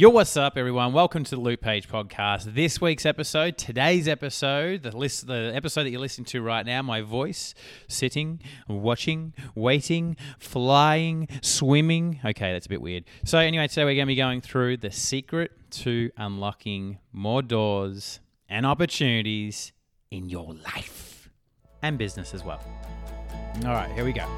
Yo, what's up, everyone? Welcome to the Luke Page podcast. This week's episode, today's episode, the episode that you're listening to right now, my voice, sitting, watching, waiting, flying, swimming. Okay, that's a bit weird. So anyway, today we're going to be going through the secret to unlocking more doors and opportunities in your life and business as well. All right, here we go.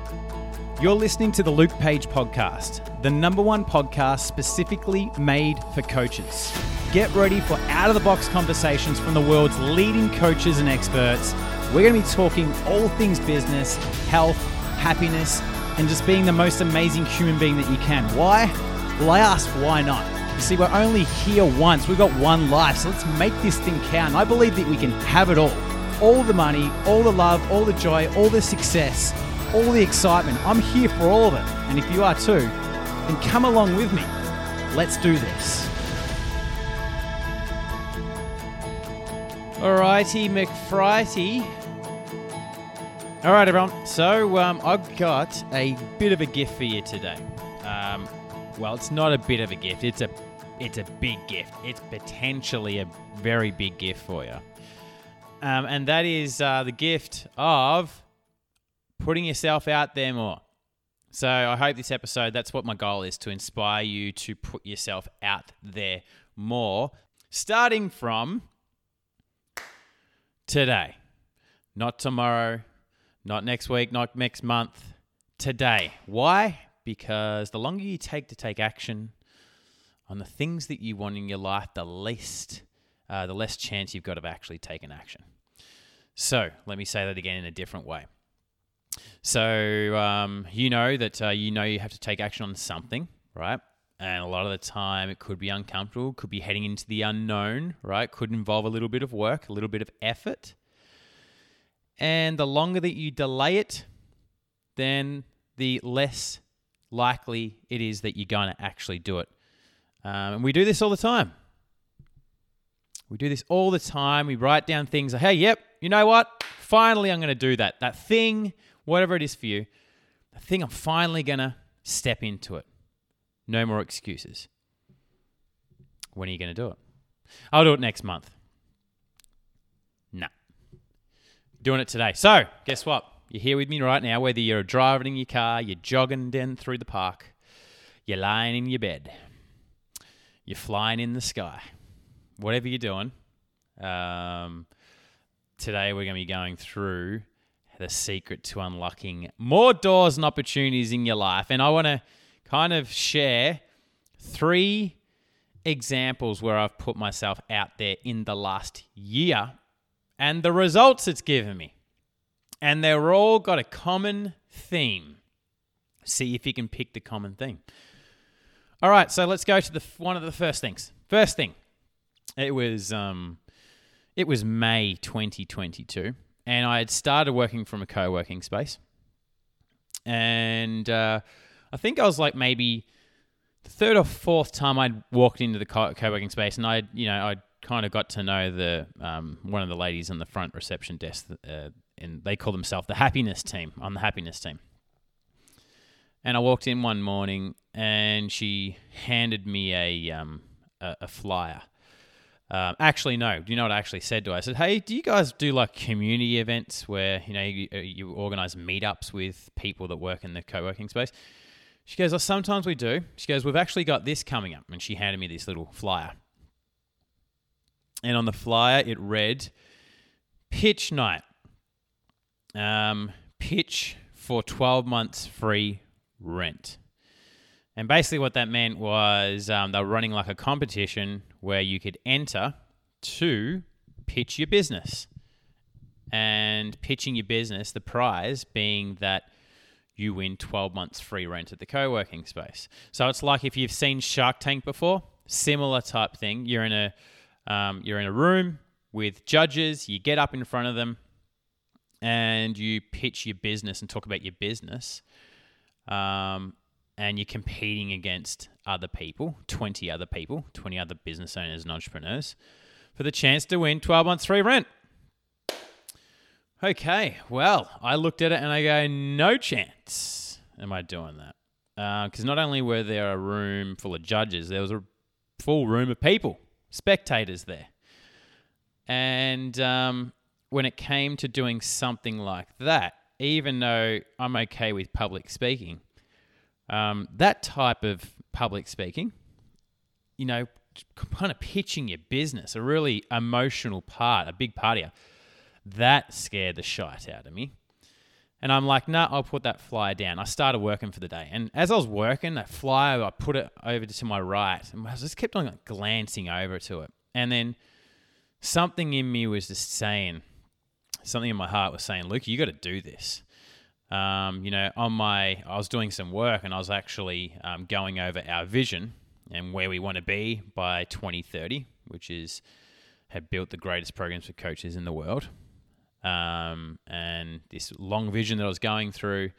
You're listening to the Luke Page podcast, the #1 podcast specifically made for coaches. Get ready for out-of-the-box conversations from the world's leading coaches and experts. We're going to be talking all things business, health, happiness, and just being the most amazing human being that you can. Why? Well, I ask, why not? You see, we're only here once. We've got one life, so let's make this thing count. I believe that we can have it all. All the money, all the love, all the joy, all the success, all the excitement. I'm here for all of it. And if you are too, then come along with me. Let's do this. Alrighty, McFrighty. All right, everyone. So I've got a bit of a gift for you today. Well, it's not a bit of a gift. It's a big gift. It's potentially a very big gift for you. And that is the gift of putting yourself out there more. So I hope this episode, that's what my goal is, to inspire you to put yourself out there more, starting from today. Not tomorrow, not next week, not next month, today. Why? Because the longer you take to take action on the things that you want in your life, the less chance you've got of actually taking action. So let me say that again in a different way. So you know that you have to take action on something, right? And a lot of the time it could be uncomfortable, could be heading into the unknown, right? Could involve a little bit of work, a little bit of effort. And the longer that you delay it, then the less likely it is that you're going to actually do it. And we do this all the time. We do this all the time. We write down things like, hey, yep, you know what? Finally, I'm going to do that. That thing, whatever it is for you, the thing, I'm finally going to step into it. No more excuses. When are you going to do it? I'll do it next month. No. Doing it today. So, guess what? You're here with me right now, whether you're driving in your car, you're jogging down through the park, you're lying in your bed, you're flying in the sky. Whatever you're doing, today we're going to be going through the secret to unlocking more doors and opportunities in your life. And I want to kind of share 3 examples where I've put myself out there in the last year and the results it's given me. And they're all got a common theme. See if you can pick the common theme. All right, so let's go to one of the first things. First thing. It was May 2022, and I had started working from a co-working space, and I think I was like maybe the 3rd or 4th time I'd walked into the co-working space, and I kind of got to know the one of the ladies on the front reception desk, and they call themselves the happiness team. I'm the happiness team, and I walked in one morning, and she handed me a flyer. Actually, no. Do you know what I actually said to her? I said, hey, do you guys do like community events where, you organize meetups with people that work in the co-working space? She goes, oh, sometimes we do. She goes, we've actually got this coming up. And she handed me this little flyer. And on the flyer, it read, pitch night. Pitch for 12 months free rent. And basically what that meant was they were running like a competition where you could enter to pitch your business. And pitching your business, the prize being that you win 12 months free rent at the co-working space. So it's like if you've seen Shark Tank before, similar type thing. You're in a room with judges, you get up in front of them and you pitch your business and talk about your business. And you're competing against other people, 20 other people, 20 other business owners and entrepreneurs, for the chance to win 12 months free rent. Okay, well, I looked at it and I go, no chance am I doing that. Because not only were there a room full of judges, there was a full room of people, spectators there. And when it came to doing something like that, even though I'm okay with public speaking, that type of public speaking, you know, kind of pitching your business, a really emotional part, a big part of you, that scared the shite out of me. And I'm like, nah, I'll put that flyer down. I started working for the day. And as I was working, that flyer, I put it over to my right. And I just kept on like glancing over to it. And then something in me was just saying, something in my heart was saying, Luke, you got to do this. You know, I was doing some work and I was actually going over our vision and where we want to be by 2030, which is, had built the greatest programs for coaches in the world. And this long vision that I was going through.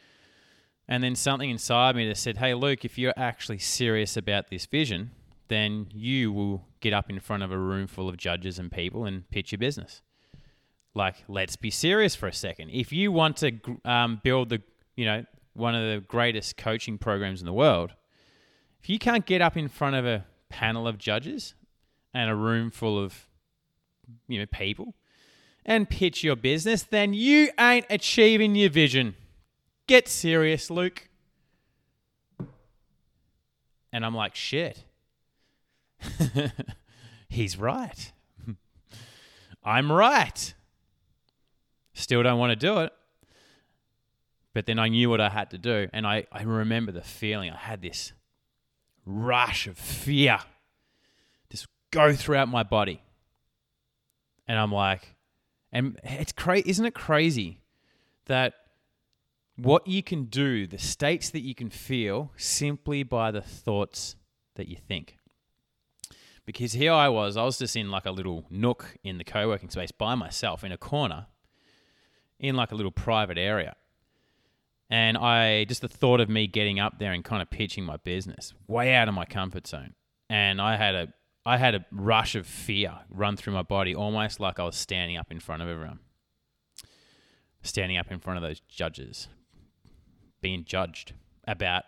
And then something inside me that said, hey, Luke, if you're actually serious about this vision, then you will get up in front of a room full of judges and people and pitch your business. Like, let's be serious for a second. If you want to build the, you know, one of the greatest coaching programs in the world, if you can't get up in front of a panel of judges and a room full of, you know, people, and pitch your business, then you ain't achieving your vision. Get serious, Luke. And I'm like, shit. He's right. I'm right. Still don't want to do it. But then I knew what I had to do. And I remember the feeling. I had this rush of fear just go throughout my body. And I'm like... And it's crazy, isn't it crazy that what you can do, the states that you can feel simply by the thoughts that you think? Because here I was just in like a little nook in the co-working space by myself in a corner in like a little private area. And the thought of me getting up there and kind of pitching my business way out of my comfort zone. And I had a rush of fear run through my body, almost like I was standing up in front of everyone. Standing up in front of those judges, being judged about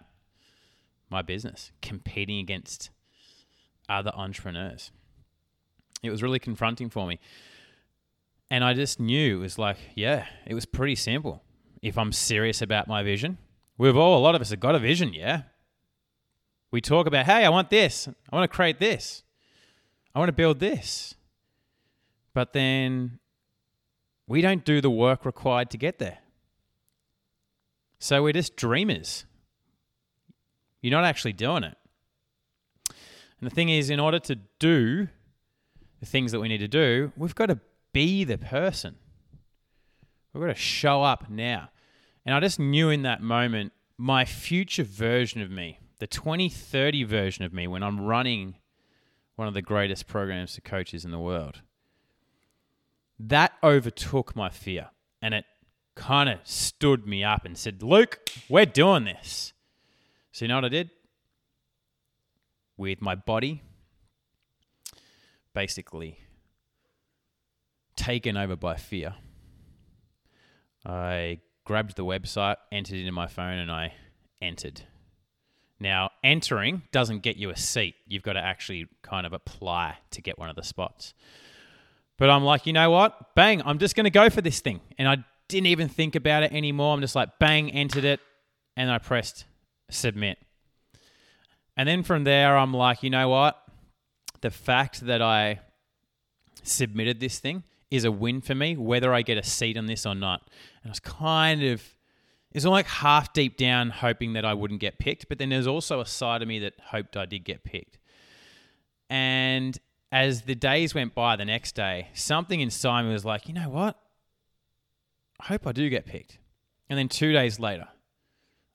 my business, competing against other entrepreneurs. It was really confronting for me. And I just knew it was like, yeah, it was pretty simple. If I'm serious about my vision, a lot of us have got a vision, yeah? We talk about, hey, I want this. I want to create this. I want to build this. But then we don't do the work required to get there. So we're just dreamers. You're not actually doing it. And the thing is, in order to do the things that we need to do, we've got to be the person. We've got to show up now. And I just knew in that moment, my future version of me, the 2030 version of me, when I'm running one of the greatest programs for coaches in the world, that overtook my fear. And it kind of stood me up and said, Luke, we're doing this. So you know what I did? With my body, basically taken over by fear, I grabbed the website, entered it into my phone, and I entered. Now, entering doesn't get you a seat. You've got to actually kind of apply to get one of the spots. But I'm like, you know what? Bang, I'm just going to go for this thing. And I didn't even think about it anymore. I'm just like, bang, entered it. And I pressed submit. And then from there, I'm like, you know what? The fact that I submitted this thing is a win for me, whether I get a seat on this or not. And I was it's like half deep down hoping that I wouldn't get picked, but then there's also a side of me that hoped I did get picked. And as the days went by, the next day, something inside me was like, you know what? I hope I do get picked. And then 2 days later,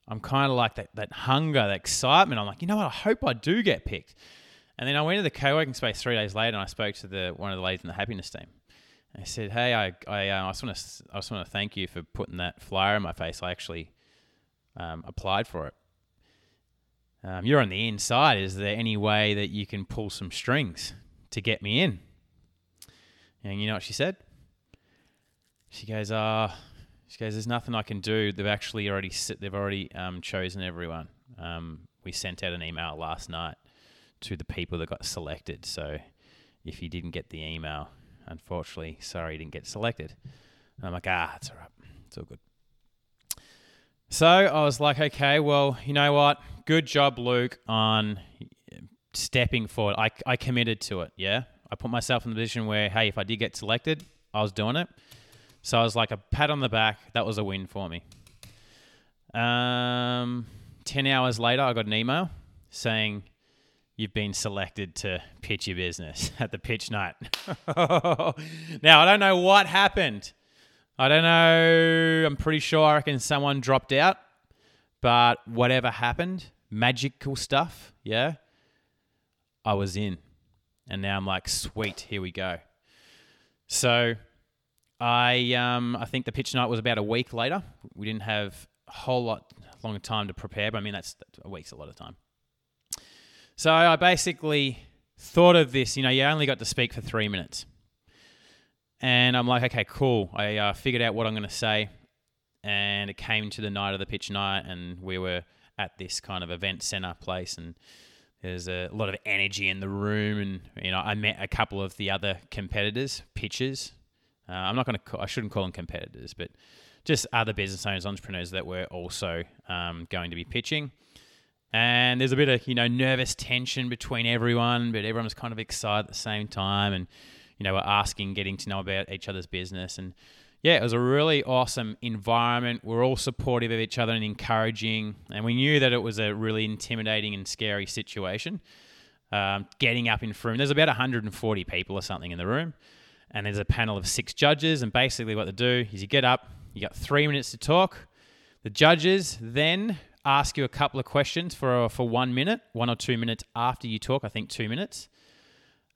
I'm kind of like that hunger, that excitement. I'm like, you know what? I hope I do get picked. And then I went to the co-working space 3 days later and I spoke to one of the ladies in the happiness team. I said, hey, I just want to thank you for putting that flyer in my face. I actually applied for it. You're on the inside. Is there any way that you can pull some strings to get me in? And you know what she said? She goes, there's nothing I can do. They've already chosen everyone. We sent out an email last night to the people that got selected. So if you didn't get the email, unfortunately, sorry, you didn't get selected. And I'm like, it's all right. It's all good. So I was like, okay, well, you know what? Good job, Luke, on stepping forward. I committed to it, yeah? I put myself in the position where, hey, if I did get selected, I was doing it. So I was like, a pat on the back. That was a win for me. 10 hours later, I got an email saying, you've been selected to pitch your business at the pitch night. Now, I don't know what happened. I don't know. I'm pretty sure I reckon someone dropped out. But whatever happened, magical stuff, yeah, I was in. And now I'm like, sweet, here we go. So I think the pitch night was about a week later. We didn't have a whole lot long time to prepare, but I mean, that's a week's a lot of time. So I basically thought of this, you know, you only got to speak for 3 minutes. And I'm like, okay, cool. I figured out what I'm going to say. And it came to the night of the pitch night, and we were at this kind of event center place, and there's a lot of energy in the room. And, you know, I met a couple of the other competitors, pitchers. I shouldn't call them competitors, but just other business owners, entrepreneurs that were also going to be pitching. And there's a bit of, you know, nervous tension between everyone, but everyone was kind of excited at the same time. And, you know, we're asking, getting to know about each other's business. And yeah, it was a really awesome environment. We're all supportive of each other and encouraging. And we knew that it was a really intimidating and scary situation. Getting up in front, there's about 140 people or something in the room. And there's a panel of 6 judges. And basically what they do is you get up, you got 3 minutes to talk. The judges then ask you a couple of questions for 1 minute, 1 or 2 minutes after you talk, I think 2 minutes.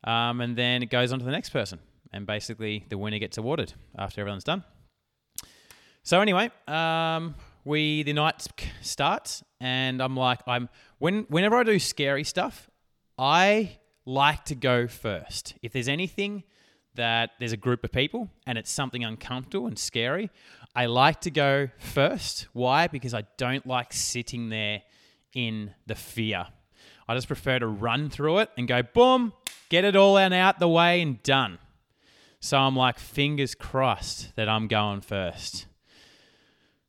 And then it goes on to the next person. And basically, the winner gets awarded after everyone's done. So anyway, the night starts, and I'm like, whenever I do scary stuff, I like to go first. If there's anything that there's a group of people and it's something uncomfortable and scary, I like to go first. Why? Because I don't like sitting there in the fear. I just prefer to run through it and go, boom, get it all out the way and done. So I'm like, fingers crossed that I'm going first.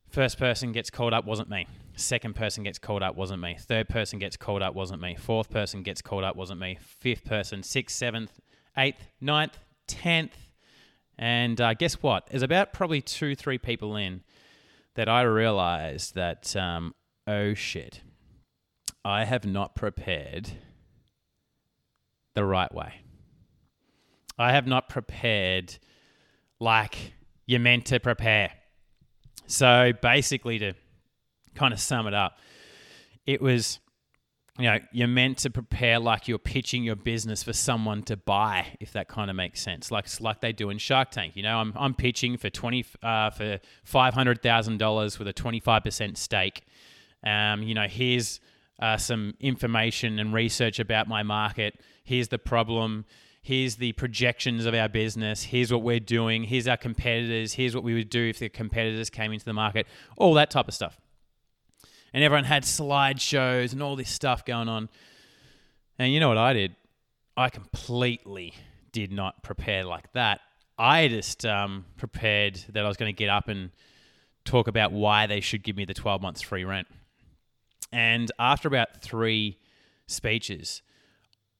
First person gets called up, wasn't me. Second person gets called up, wasn't me. Third person gets called up, wasn't me. Fourth person gets called up, wasn't me. Fifth person, sixth, seventh, eighth, ninth, 10th. And guess what? There's about probably 2-3 people in that I realized that, oh shit, I have not prepared the right way. I have not prepared like you're meant to prepare. So basically, to kind of sum it up, it was, you know, you're meant to prepare like you're pitching your business for someone to buy, if that kind of makes sense. Like they do in Shark Tank. You know, I'm pitching for $500,000 with a 25% stake. You know, here's some information and research about my market. Here's the problem. Here's the projections of our business. Here's what we're doing. Here's our competitors. Here's what we would do if the competitors came into the market. All that type of stuff. And everyone had slideshows and all this stuff going on. And you know what I did? I completely did not prepare like that. I just prepared that I was going to get up and talk about why they should give me the 12 months free rent. And after about 3 speeches,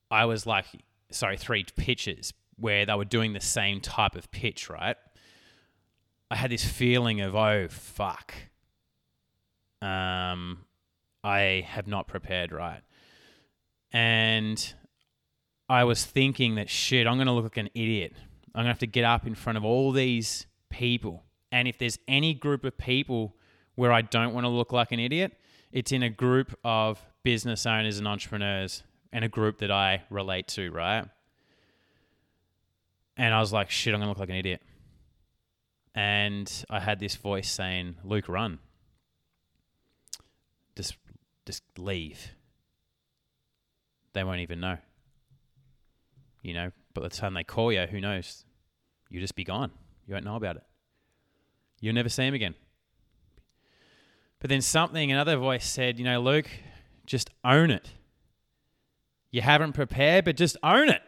I was like... Sorry, 3 pitches where they were doing the same type of pitch, right? I had this feeling of, oh, fuck. I have not prepared right. And I was thinking that, shit, I'm going to look like an idiot. I'm going to have to get up in front of all these people. And if there's any group of people where I don't want to look like an idiot, it's in a group of business owners and entrepreneurs and a group that I relate to, right? And I was like, shit, I'm going to look like an idiot. And I had this voice saying, Luke, run. Just leave. They won't even know. You know, by the time they call you, who knows? You'll just be gone. You won't know about it. You'll never see him again. But then another voice said, you know, Luke, just own it. You haven't prepared, but just own it.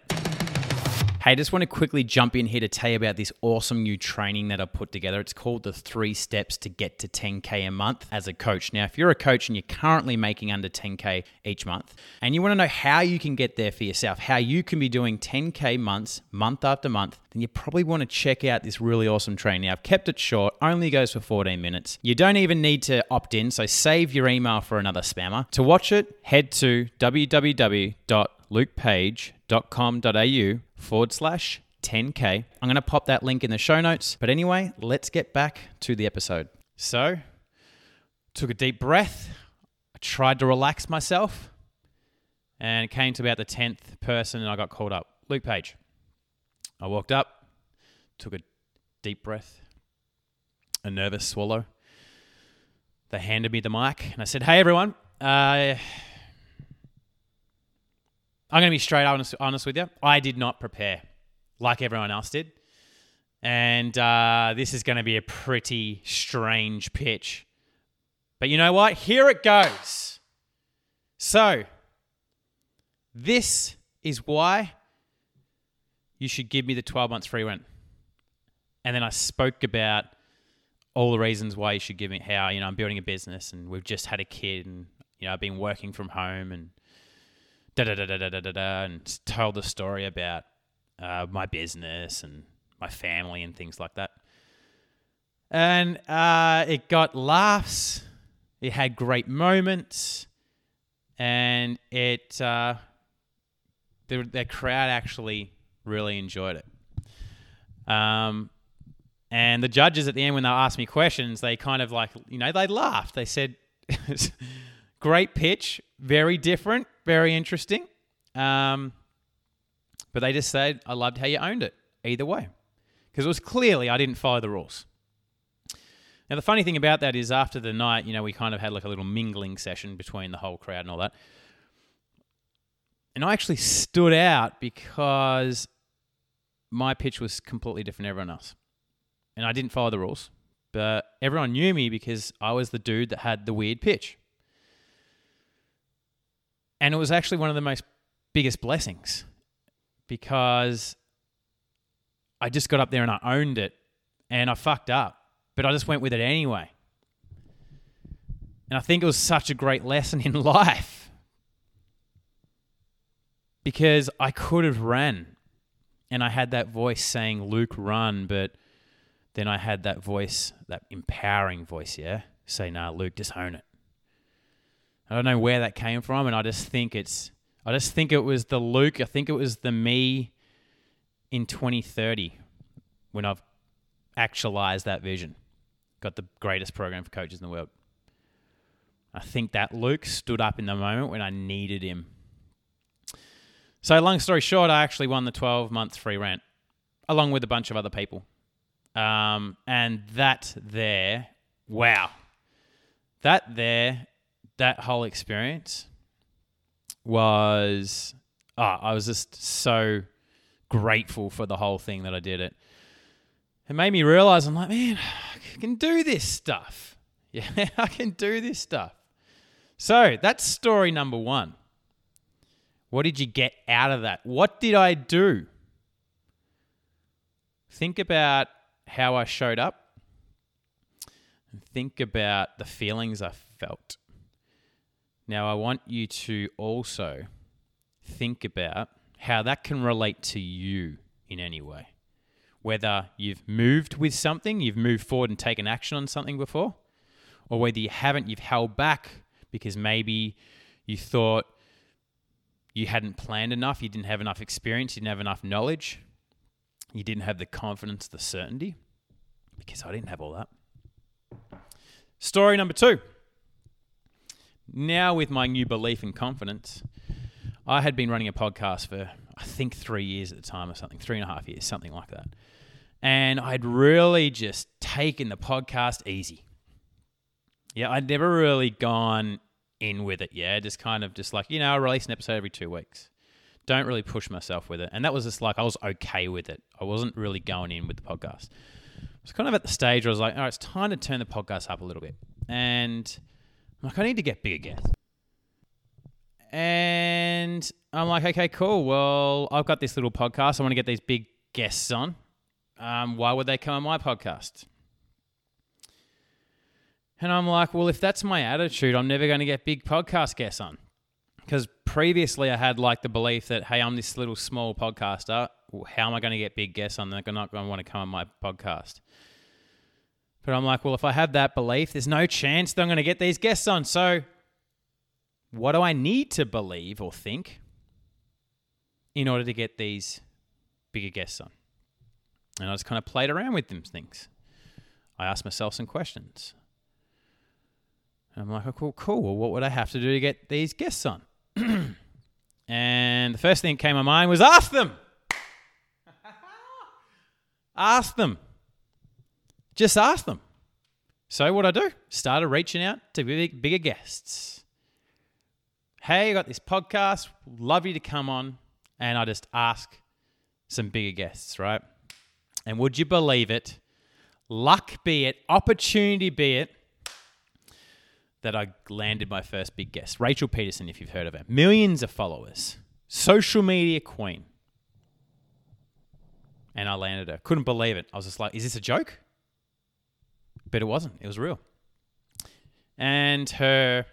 Hey, just want to quickly jump in here to tell you about this awesome new training that I put together. It's called the 3 Steps to Get to 10K a Month as a Coach. Now, if you're a coach and you're currently making under 10K each month and you want to know how you can get there for yourself, how you can be doing 10K months, month after month, then you probably want to check out this really awesome training. Now, I've kept it short, only goes for 14 minutes. You don't even need to opt in, so save your email for another spammer. To watch it, head to www.lukepage.com.au/10K. I'm going to pop that link in the show notes. But anyway, let's get back to the episode. So, took a deep breath. I tried to relax myself. And it came to about the 10th person and I got called up. Luke Page. I walked up, took a deep breath, a nervous swallow. They handed me the mic and I said, hey everyone, I'm going to be straight honest with you. I did not prepare like everyone else did. And this is going to be a pretty strange pitch. But you know what? Here it goes. So, this is why you should give me the 12 months free rent. And then I spoke about all the reasons why you should give me, how, you know, I'm building a business and we've just had a kid and, you know, I've been working from home and and told the story about my business and my family and things like that. And it got laughs. It had great moments. And it the crowd actually really enjoyed it. And the judges at the end, when they asked me questions, they kind of like, you know, they laughed. They said, great pitch, very different, very interesting. But they just said, I loved how you owned it, either way. Because it was clearly I didn't follow the rules. Now, the funny thing about that is after the night, you know, we kind of had like a little mingling session between the whole crowd and all that. And I actually stood out because my pitch was completely different to everyone else. And I didn't follow the rules. But everyone knew me because I was the dude that had the weird pitch. And it was actually one of the most biggest blessings because I just got up there and I owned it and I fucked up, but I just went with it anyway. And I think it was such a great lesson in life because I could have ran and I had that voice saying, Luke, run, but then I had that voice, that empowering voice, yeah, say, nah, Luke, just own it. I don't know where that came from, and I just think it was the Luke. I think it was the me in 2030 when I've actualized that vision. Got the greatest program for coaches in the world. I think that Luke stood up in the moment when I needed him. So long story short, I actually won the 12 months free rent along with a bunch of other people. And that there, wow. That there... That whole experience was, I was just so grateful for the whole thing that I did it. It made me realize, I'm like, man, I can do this stuff. Yeah, I can do this stuff. So that's story number one. What did you get out of that? What did I do? Think about how I showed up and think about the feelings I felt. Now, I want you to also think about how that can relate to you in any way. Whether you've moved with something, you've moved forward and taken action on something before, or whether you haven't, you've held back because maybe you thought you hadn't planned enough, you didn't have enough experience, you didn't have enough knowledge, you didn't have the confidence, the certainty, because I didn't have all that. Story number two. Now with my new belief and confidence, I had been running a podcast for, I think, 3 years at the time or something, 3.5 years, something like that. And I'd really just taken the podcast easy. Yeah, I'd never really gone in with it. Yeah, just kind of just like, you know, I release an episode every 2 weeks. Don't really push myself with it. And that was just like, I was okay with it. I wasn't really going in with the podcast. I was kind of at the stage where I was like, all right, it's time to turn the podcast up a little bit. And... like, I need to get bigger guests. And I'm like, okay, cool. Well, I've got this little podcast. I want to get these big guests on. Why would they come on my podcast? And I'm like, well, if that's my attitude, I'm never going to get big podcast guests on. Because previously I had like the belief that, hey, I'm this little small podcaster. How am I going to get big guests on? They're not going to want to come on my podcast. But I'm like, well, if I have that belief, there's no chance that I'm going to get these guests on. So what do I need to believe or think in order to get these bigger guests on? And I just kind of played around with them things. I asked myself some questions. And I'm like, oh, cool. Well, what would I have to do to get these guests on? And the first thing that came to mind was ask them. Ask them. Just ask them. So what I do? Started reaching out to bigger guests. Hey, I got this podcast. Love you to come on. And I just ask some bigger guests, right? And would you believe it? Luck be it, opportunity be it, that I landed my first big guest. Rachel Peterson, if you've heard of her. Millions of followers. Social media queen. And I landed her. Couldn't believe it. I was just like, is this a joke? But it wasn't. It was real. And her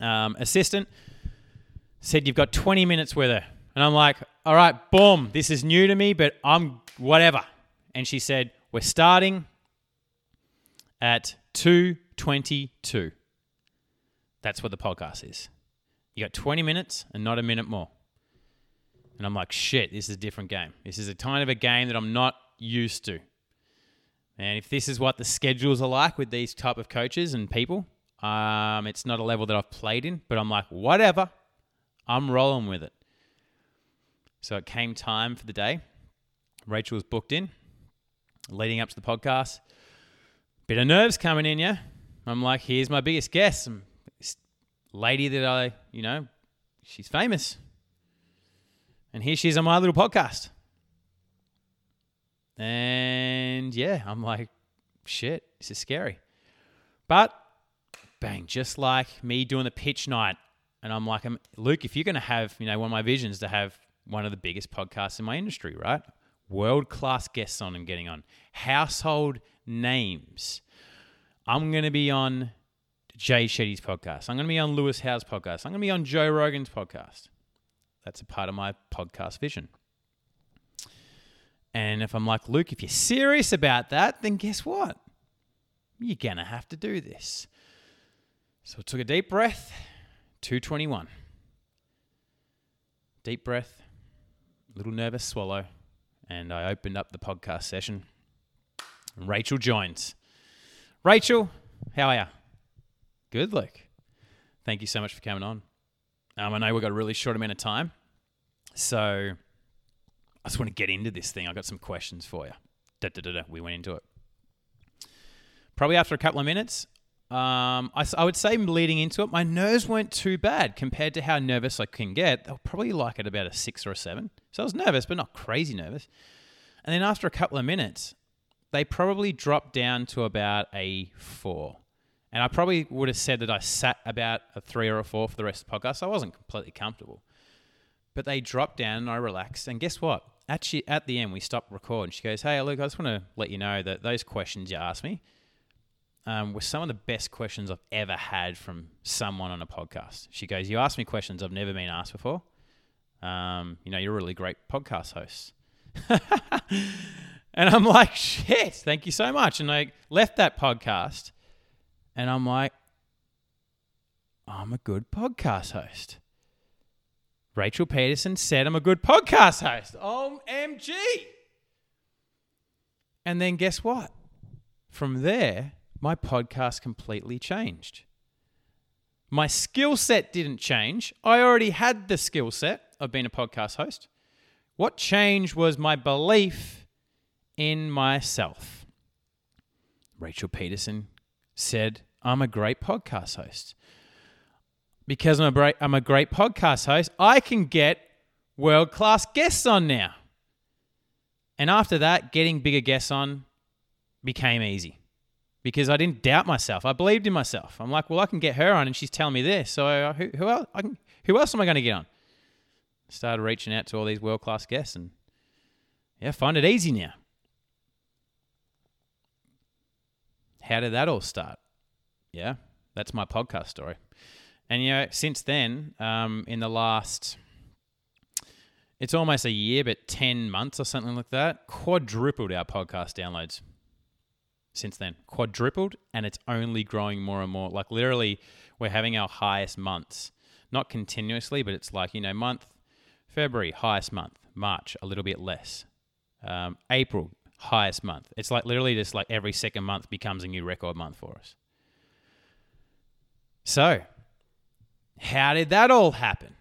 assistant said, you've got 20 minutes with her. And I'm like, all right, boom. This is new to me, but I'm whatever. And she said, we're starting at 2:22. That's what the podcast is. You got 20 minutes and not a minute more. And I'm like, shit, this is a different game. This is a kind of a game that I'm not used to. And if this is what the schedules are like with these type of coaches and people, it's not a level that I've played in, but I'm like, whatever, I'm rolling with it. So it came time for the day. Rachel was booked in, leading up to the podcast. Bit of nerves coming in, yeah? I'm like, here's my biggest guest. This lady that I, she's famous. And here she is on my little podcast. And yeah, I'm like, shit, this is scary. But bang, just like me doing the pitch night. And I'm like, Luke, if you're going to have, one of my visions to have one of the biggest podcasts in my industry, right? World-class guests on and getting on. Household names. I'm going to be on Jay Shetty's podcast. I'm going to be on Lewis Howe's podcast. I'm going to be on Joe Rogan's podcast. That's a part of my podcast vision. And if I'm like, Luke, if you're serious about that, then guess what? You're going to have to do this. So I took a deep breath, 2:21. Deep breath, little nervous swallow, and I opened up the podcast session. Rachel joins. Rachel, how are you? Good, Luke. Thank you so much for coming on. I know we've got a really short amount of time, so I just want to get into this thing. I've got some questions for you. We went into it. Probably after a couple of minutes, I would say leading into it, my nerves weren't too bad compared to how nervous I can get. They'll probably like it about a 6 or a 7. So I was nervous, but not crazy nervous. And then after a couple of minutes, they probably dropped down to about a 4. And I probably would have said that I sat about a 3 or a 4 for the rest of the podcast. So I wasn't completely comfortable. But they dropped down and I relaxed. And guess what? Actually, at the end, we stopped recording. She goes, hey, Luke, I just want to let you know that those questions you asked me were some of the best questions I've ever had from someone on a podcast. She goes, you asked me questions I've never been asked before. You're a really great podcast host. And I'm like, shit, thank you so much. And I left that podcast. And I'm like, I'm a good podcast host. Rachel Peterson said I'm a good podcast host. OMG. And then guess what? From there, my podcast completely changed. My skill set didn't change. I already had the skill set of being a podcast host. What changed was my belief in myself. Rachel Peterson said, I'm a great podcast host. Because I'm a great podcast host, I can get world-class guests on now. And after that, getting bigger guests on became easy because I didn't doubt myself. I believed in myself. I'm like, well, I can get her on and she's telling me this. So who else am I going to get on? started reaching out to all these world-class guests and, yeah, find it easy now. How did that all start? Yeah, that's my podcast story. And, you know, since then, in the last, it's almost a year, but 10 months or something like that, quadrupled our podcast downloads since then. Quadrupled, and it's only growing more and more. Like, literally, we're having our highest months. Not continuously, but it's like, you know, month, February, highest month. March, a little bit less. April, highest month. It's like literally just like every second month becomes a new record month for us. So, how did that all happen?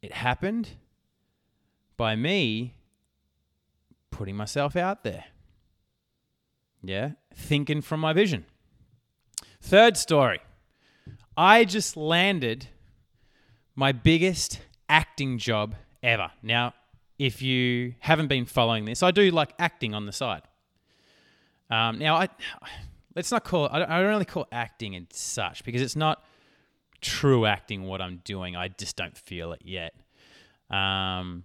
It happened by me putting myself out there. Yeah, thinking from my vision. Third story. I just landed my biggest acting job ever. Now, if you haven't been following this, I do like acting on the side. Now, I don't really call acting and such because it's not true acting what I'm doing. I just don't feel it yet. You know,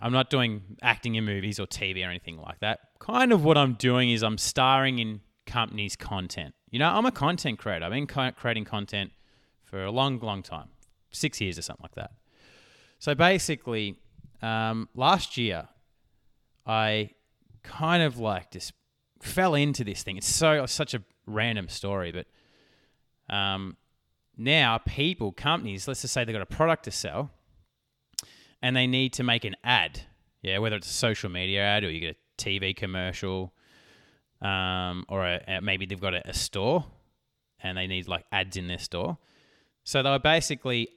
I'm not doing acting in movies or TV or anything like that. Kind of what I'm doing is I'm starring in companies' content. You know, I'm a content creator. I've been creating content for a long, long time, 6 years or something like that. So basically, last year, I kind of like just fell into this thing. It's such a random story, but now people, companies, let's just say they've got a product to sell and they need to make an ad. Yeah, whether it's a social media ad or you get a TV commercial, maybe they've got a store and they need like ads in their store. So they'll basically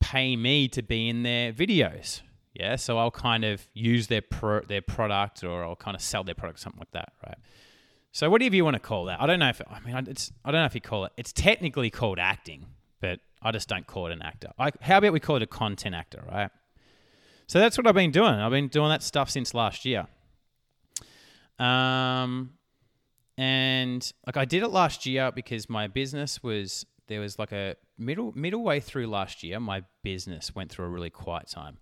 pay me to be in their videos. Yeah. So I'll kind of use their product, or I'll kind of sell their product, something like that. Right. So whatever you want to call that. I don't know if you call it, it's technically called acting, but I just don't call it an actor. How about we call it a content actor, right? So that's what I've been doing. I've been doing that stuff since last year. And like I did it last year because my business was, there was like a middle way through last year, my business went through a really quiet time,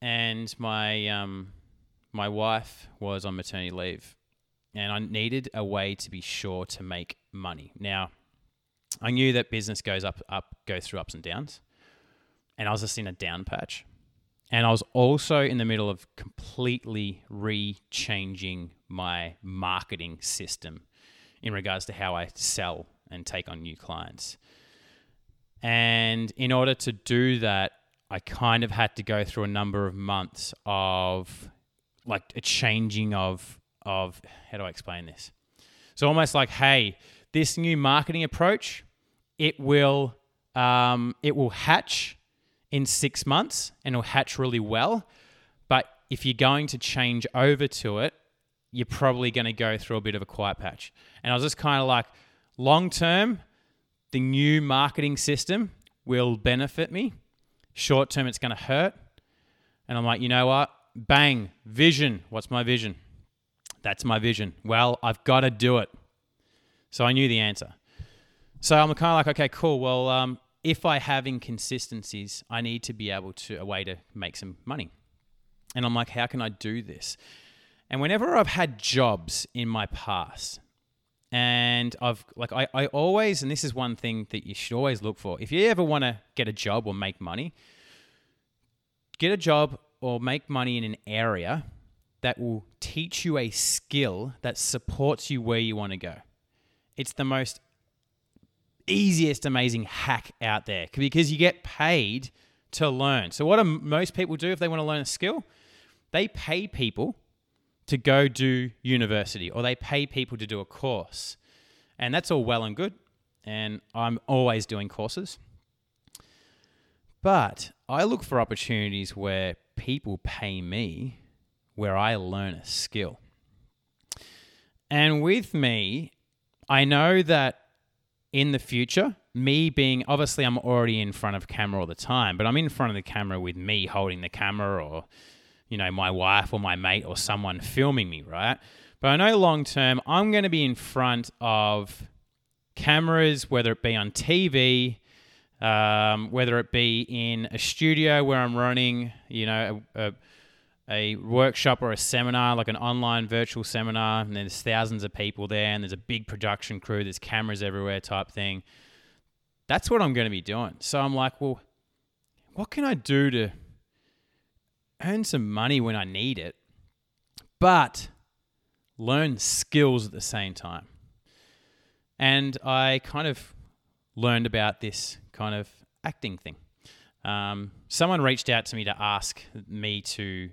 and my wife was on maternity leave, and I needed a way to be sure to make money. Now, I knew that business goes through ups and downs, and I was just in a down patch, and I was also in the middle of completely re-changing my marketing system in regards to how I sell and take on new clients. And in order to do that, I kind of had to go through a number of months of like a changing of how do I explain this? So almost like, hey, this new marketing approach, it will hatch in 6 months and it'll hatch really well. But if you're going to change over to it, you're probably going to go through a bit of a quiet patch. And I was just kind of like, long term, the new marketing system will benefit me. Short term, it's going to hurt. And I'm like, you know what? Bang, vision. What's my vision? That's my vision. Well, I've got to do it. So I knew the answer. So I'm kind of like, okay, cool. Well, if I have inconsistencies, I need to be able to, a way to make some money. And I'm like, how can I do this? And whenever I've had jobs in my past, and I always, and this is one thing that you should always look for. If you ever want to get a job or make money, get a job or make money in an area that will teach you a skill that supports you where you want to go. It's the most easiest, amazing hack out there because you get paid to learn. So what do most people do if they want to learn a skill? They pay people to go do university, or they pay people to do a course. And that's all well and good. And I'm always doing courses. But I look for opportunities where people pay me, where I learn a skill. And with me, I know that in the future, me being, obviously I'm already in front of camera all the time, but I'm in front of the camera with me holding the camera, or you know, my wife or my mate or someone filming me, right? But I know long term, I'm going to be in front of cameras, whether it be on TV, whether it be in a studio where I'm running, you know, a workshop or a seminar, like an online virtual seminar, and there's thousands of people there and there's a big production crew, there's cameras everywhere type thing. That's what I'm going to be doing. So I'm like, well, what can I do to earn some money when I need it, but learn skills at the same time? And I kind of learned about this kind of acting thing. Someone reached out to me to ask me to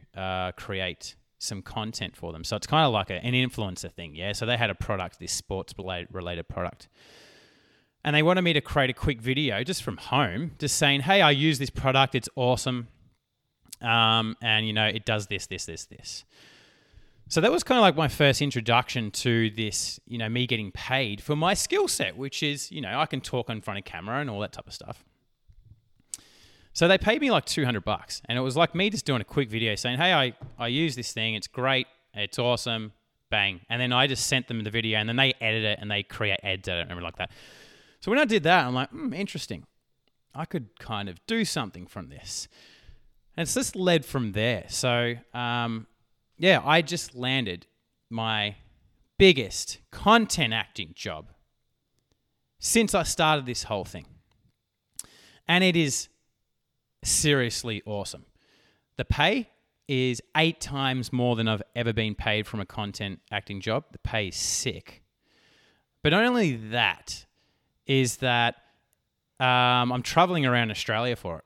create some content for them. So it's kind of like an influencer thing, yeah? So they had a product, this sports-related product. And they wanted me to create a quick video just from home, just saying, hey, I use this product, it's awesome. And, you know, it does this. So that was kind of like my first introduction to this, you know, me getting paid for my skill set, which is, you know, I can talk in front of camera and all that type of stuff. So they paid me like $200, and it was like me just doing a quick video saying, hey, I use this thing, it's great, it's awesome, bang. And then I just sent them the video, and then they edit it and they create ads at it and everything like that. So when I did that, I'm like, interesting. I could kind of do something from this. And it's just led from there. So, yeah, I just landed my biggest content acting job since I started this whole thing. And it is seriously awesome. The pay is 8 times more than I've ever been paid from a content acting job. The pay is sick. But not only that, is that I'm traveling around Australia for it.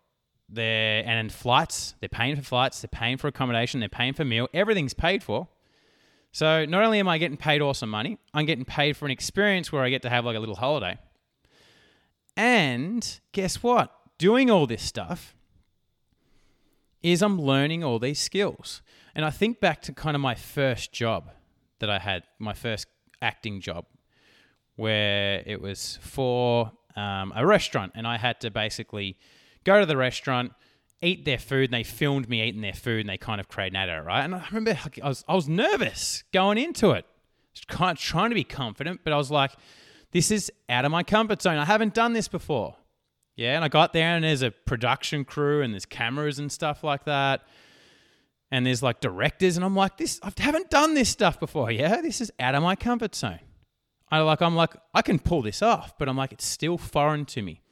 And in flights, they're paying for flights, they're paying for accommodation, they're paying for meal, everything's paid for. So not only am I getting paid awesome money, I'm getting paid for an experience where I get to have like a little holiday. And guess what? Doing all this stuff is I'm learning all these skills. And I think back to kind of my first job that I had, my first acting job, where it was for a restaurant, and I had to basically go to the restaurant, eat their food, and they filmed me eating their food, and they kind of created an ad, right? And I remember I was nervous going into it. Just kind of trying to be confident, but I was like, this is out of my comfort zone. I haven't done this before. Yeah, and I got there, and there's a production crew, and there's cameras and stuff like that, and there's like directors, and I'm like, this, I haven't done this stuff before, yeah? This is out of my comfort zone. I'm like, I can pull this off, but I'm like, it's still foreign to me.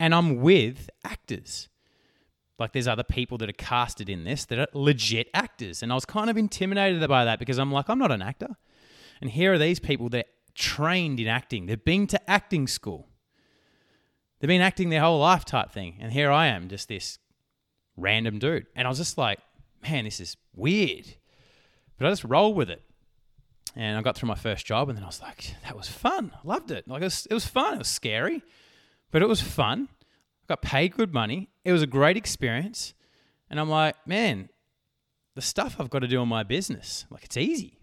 And I'm with actors. Like, there's other people that are casted in this that are legit actors. And I was kind of intimidated by that because I'm like, I'm not an actor. And here are these people that are trained in acting. They've been to acting school. They've been acting their whole life type thing. And here I am, just this random dude. And I was just like, man, this is weird. But I just roll with it. And I got through my first job, and then I was like, that was fun. I loved it. Like, it was fun. It was scary, but it was fun. I got paid good money. It was a great experience. And I'm like, man, the stuff I've got to do in my business, like, it's easy.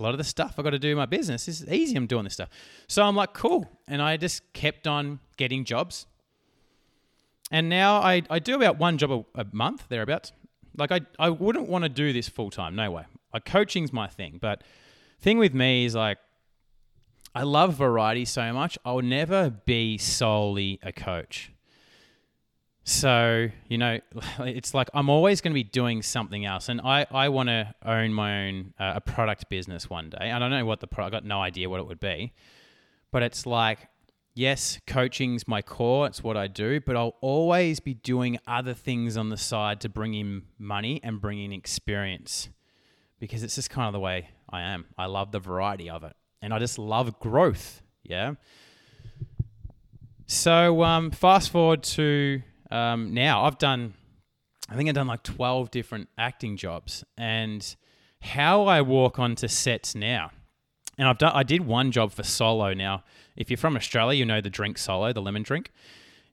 A lot of the stuff I've got to do in my business is easy. I'm doing this stuff. So I'm like, cool. And I just kept on getting jobs. And now I do about one job a month, thereabouts. Like, I wouldn't want to do this full time. No way. Like, coaching's my thing, but thing with me is, like, I love variety so much. I'll never be solely a coach. So, you know, it's like I'm always going to be doing something else, and I want to own my own a product business one day. I don't know what the product. I got no idea what it would be, but it's like, yes, coaching's my core. It's what I do, but I'll always be doing other things on the side to bring in money and bring in experience. Because it's just kind of the way I am. I love the variety of it. And I just love growth, yeah? So fast forward to now. I think I've done like 12 different acting jobs. And how I walk onto sets now. And I did one job for Solo now. If you're from Australia, you know the drink Solo, the lemon drink.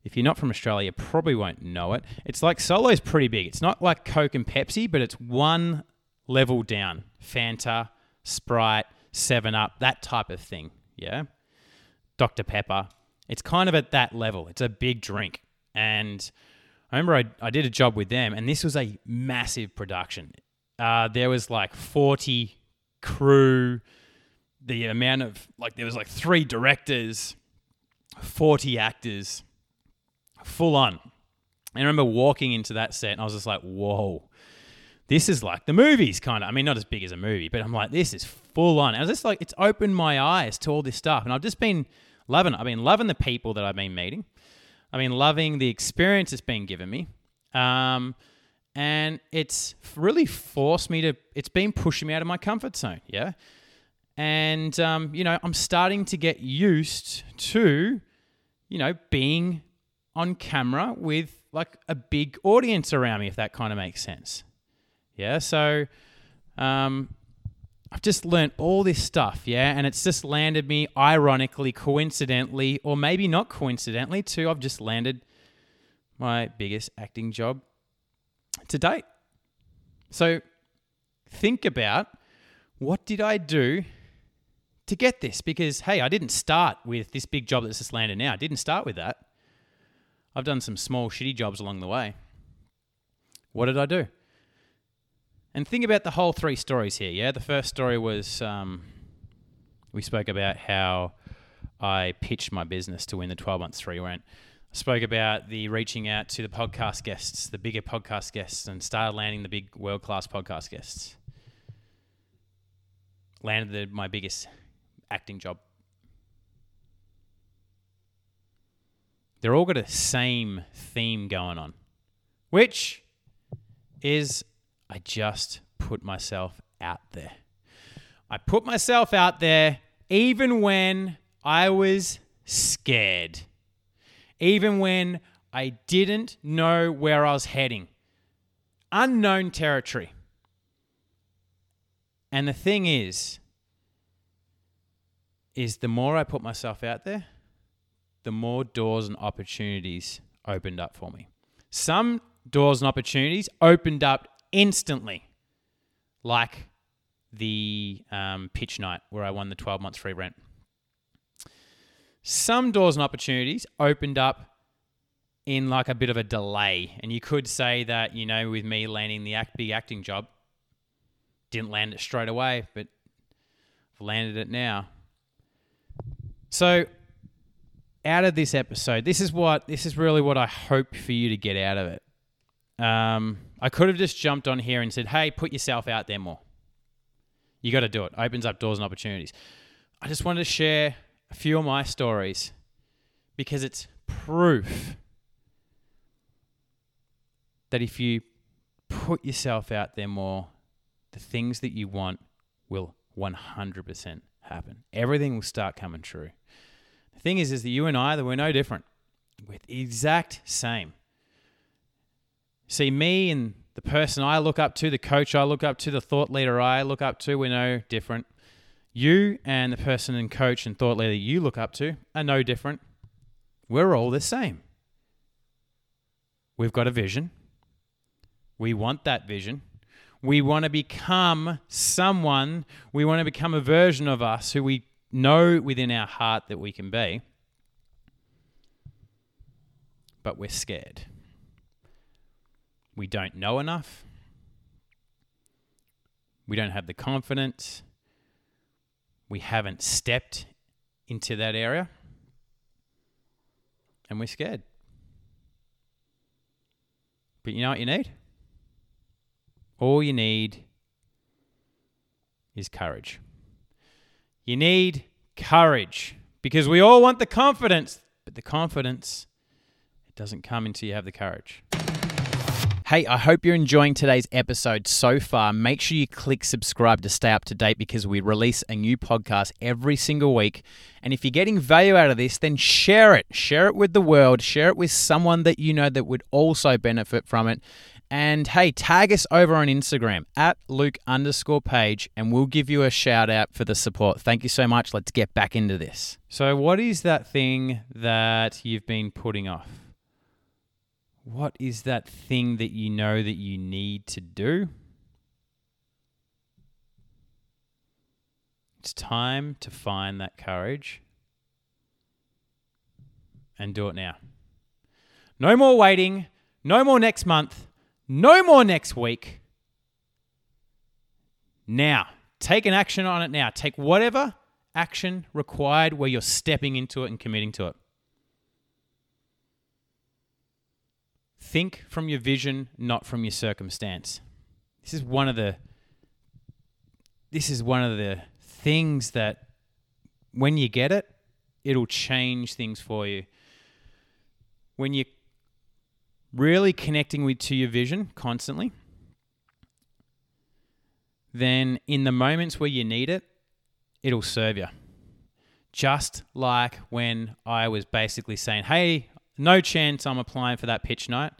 If you're not from Australia, you probably won't know it. It's like Solo's pretty big. It's not like Coke and Pepsi, but it's one level down, Fanta, Sprite, 7-Up, that type of thing, yeah? Dr. Pepper. It's kind of at that level. It's a big drink. And I remember I did a job with them, and this was a massive production. There was like 40 crew, there was like 3 directors, 40 actors, full on. And I remember walking into that set and I was just like, whoa, this is like the movies kind of. I mean, not as big as a movie, but I'm like, this is full on. And I was just like, it's opened my eyes to all this stuff. And I've just been loving it. I've been loving the people that I've been meeting. I've been loving the experience it's been given me. And it's really forced me to, it's been pushing me out of my comfort zone. Yeah. And, you know, I'm starting to get used to, you know, being on camera with like a big audience around me, if that kind of makes sense. Yeah. So, I've just learned all this stuff. Yeah. And it's just landed me ironically, coincidentally, or maybe not coincidentally too. I've just landed my biggest acting job to date. So think about, what did I do to get this? Because, hey, I didn't start with this big job that's just landed now. I didn't start with that. I've done some small shitty jobs along the way. What did I do? And think about the whole three stories here, yeah? The first story was we spoke about how I pitched my business to win the 12-month free rent. I spoke about the reaching out to the podcast guests, the bigger podcast guests, and started landing the big world-class podcast guests. Landed my biggest acting job. They're all got a same theme going on, which is I just put myself out there. I put myself out there even when I was scared. Even when I didn't know where I was heading. Unknown territory. And the thing is the more I put myself out there, the more doors and opportunities opened up for me. Some doors and opportunities opened up instantly, like the pitch night where I won the 12 months free rent. Some doors and opportunities opened up in like a bit of a delay. And you could say that, you know, with me landing the big acting job, didn't land it straight away, but I've landed it now. So out of this episode, this is really what I hope for you to get out of it. I could have just jumped on here and said, hey, put yourself out there more. You got to do it. Opens up doors and opportunities. I just wanted to share a few of my stories because it's proof that if you put yourself out there more, the things that you want will 100% happen. Everything will start coming true. The thing is that you and I, that we're no different. We're the exact same. See, me and the person I look up to, the coach I look up to, the thought leader I look up to, we're no different. You and the person and coach and thought leader you look up to are no different. We're all the same. We've got a vision. We want that vision. We want to become someone. We want to become a version of us who we know within our heart that we can be. But we're scared. We don't know enough. We don't have the confidence. We haven't stepped into that area and we're scared. But you know what you need? All you need is courage. You need courage because we all want the confidence, but the confidence, it doesn't come until you have the courage. Hey, I hope you're enjoying today's episode so far. Make sure you click subscribe to stay up to date because we release a new podcast every single week. And if you're getting value out of this, then share it. Share it with the world. Share it with someone that you know that would also benefit from it. And hey, tag us over on Instagram at Luke_Page and we'll give you a shout out for the support. Thank you so much. Let's get back into this. So what is that thing that you've been putting off? What is that thing that you know that you need to do? It's time to find that courage and do it now. No more waiting. No more next month. No more next week. Now, take an action on it now. Take whatever action required where you're stepping into it and committing to it. Think from your vision, not from your circumstance. This is one of the things that when you get it, it'll change things for you. When you're really connecting to your vision constantly, then in the moments where you need it, it'll serve you. Just like when I was basically saying, hey, no chance I'm applying for that pitch night.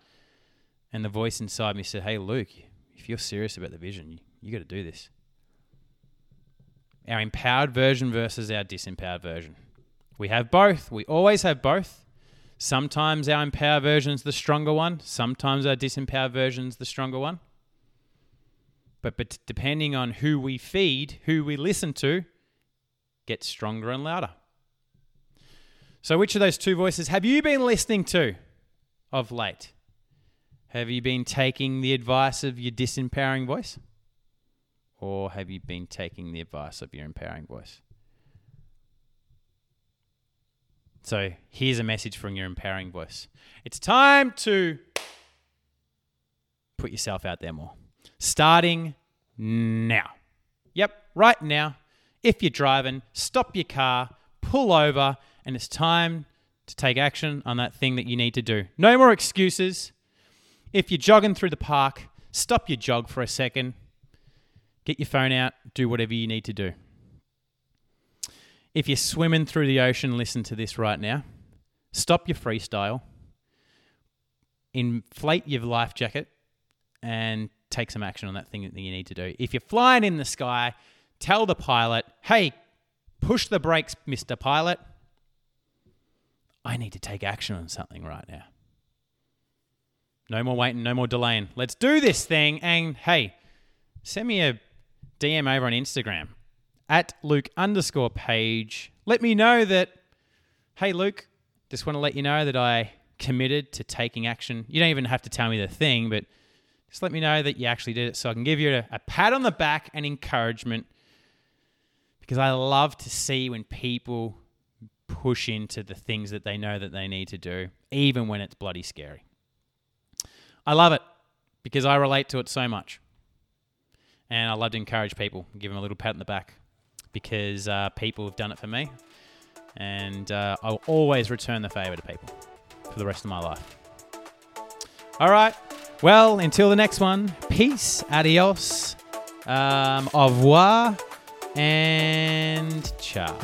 And the voice inside me said, hey, Luke, if you're serious about the vision, you got to do this. Our empowered version versus our disempowered version. We have both. We always have both. Sometimes our empowered version's the stronger one. Sometimes our disempowered version's the stronger one. But depending on who we feed, who we listen to, gets stronger and louder. So which of those two voices have you been listening to of late? Have you been taking the advice of your disempowering voice? Or have you been taking the advice of your empowering voice? So here's a message from your empowering voice. It's time to put yourself out there more. Starting now. Yep, right now. If you're driving, stop your car, pull over, and it's time to take action on that thing that you need to do. No more excuses. If you're jogging through the park, stop your jog for a second. Get your phone out, do whatever you need to do. If you're swimming through the ocean, listen to this right now. Stop your freestyle, inflate your life jacket, and take some action on that thing that you need to do. If you're flying in the sky, tell the pilot, hey, push the brakes, Mr. Pilot. I need to take action on something right now. No more waiting, no more delaying. Let's do this thing, and hey, send me a DM over on Instagram at Luke_Page. Let me know that, hey, Luke, just want to let you know that I committed to taking action. You don't even have to tell me the thing, but just let me know that you actually did it so I can give you a pat on the back and encouragement, because I love to see when people push into the things that they know that they need to do, even when it's bloody scary. I love it because I relate to it so much. And I love to encourage people, give them a little pat on the back, because people have done it for me. And I'll always return the favor to people for the rest of my life. All right. Well, until the next one, peace, adios, au revoir, and ciao.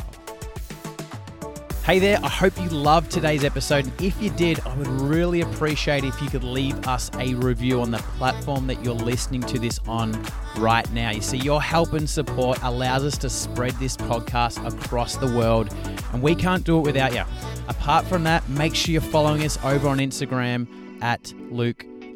Hey there, I hope you loved today's episode, and if you did, I would really appreciate if you could leave us a review on the platform that you're listening to this on right now. You see, your help and support allows us to spread this podcast across the world, and we can't do it without you. Apart from that, make sure you're following us over on Instagram at Luke_Page.